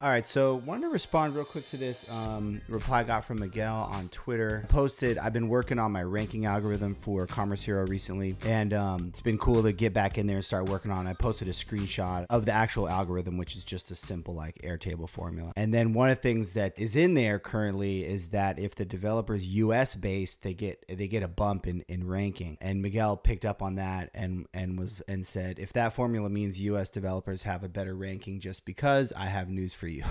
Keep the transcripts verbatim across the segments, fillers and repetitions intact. All right, so wanted to respond real quick to this um, reply I got from Miguel on Twitter. I posted, I've been working on my ranking algorithm for Commerce Hero recently, and um, it's been cool to get back in there and start working on it. I posted a screenshot of the actual algorithm, which is just a simple like Airtable formula. And then one of the things that is in there currently is that if the developer's U S based, they get they get a bump in, in ranking. And Miguel picked up on that and and was and said, if that formula means U S developers have a better ranking just because, I have news for you.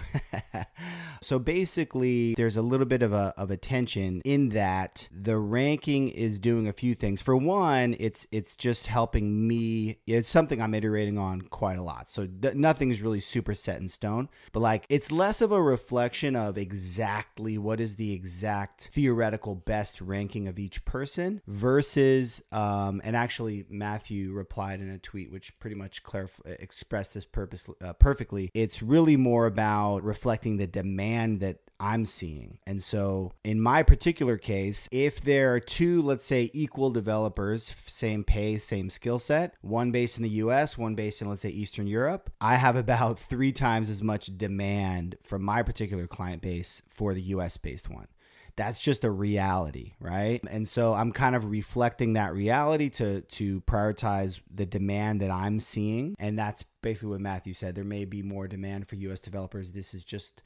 So basically, there's a little bit of a of a tension in that the ranking is doing a few things. For one, it's it's just helping me. It's something I'm iterating on quite a lot. So th- nothing is really super set in stone, but like it's less of a reflection of exactly what is the exact theoretical best ranking of each person versus. Um, and actually, Matthew replied in a tweet which pretty much clarif- expressed this purpose uh, perfectly. It's really more about about reflecting the demand that I'm seeing. And so in my particular case, if there are two, let's say, equal developers, same pay, same skill set, one based in the U S, one based in, let's say, Eastern Europe, I have about three times as much demand from my particular client base for the U S based one. That's just a reality, right? And so I'm kind of reflecting that reality to to prioritize the demand that I'm seeing. And that's basically what Matthew said. There may be more demand for U S developers. This is just,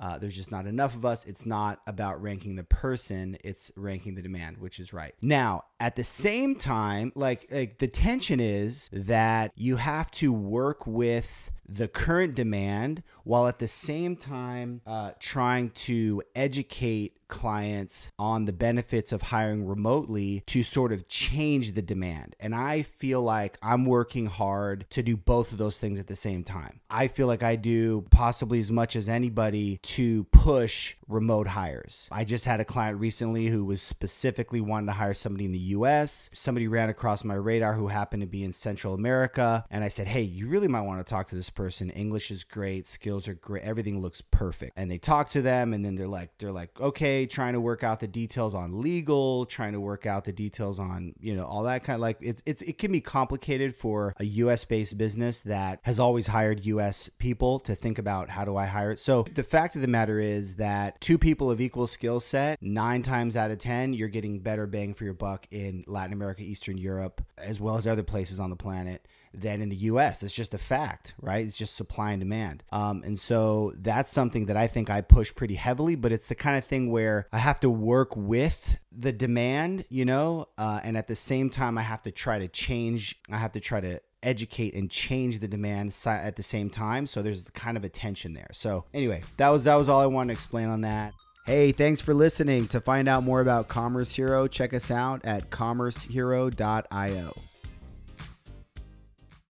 uh, there's just not enough of us. It's not about ranking the person, it's ranking the demand, which is right. Now, at the same time, like, like the tension is that you have to work with the current demand while at the same time uh, trying to educate clients on the benefits of hiring remotely to sort of change the demand. And I feel like I'm working hard to do both of those things at the same time. I feel like I do possibly as much as anybody to push remote hires. I just had a client recently who was specifically wanting to hire somebody in the U S. Somebody ran across my radar who happened to be in Central America. And I said, hey, you really might want to talk to this person. English is great. Skills are great. Everything looks perfect. And they talk to them and then they're like, they're like, okay, trying to work out the details on legal, trying to work out the details on, you know, all that kind of like it's, it's, it can be complicated for a U S based business that has always hired U S people to think about how do I hire it. So the fact of the matter is that two people of equal skill set, nine times out of ten, you're getting better bang for your buck in Latin America, Eastern Europe, as well as other places on the planet than in the U S. That's just a fact, right? It's just supply and demand. Um, and so that's something that I think I push pretty heavily, but it's the kind of thing where I have to work with the demand, you know, uh, and at the same time, I have to try to change, I have to try to educate and change the demand at the same time. So there's kind of a tension there. So anyway, that was, that was all I wanted to explain on that. Hey, thanks for listening. To find out more about Commerce Hero, check us out at commerce hero dot io.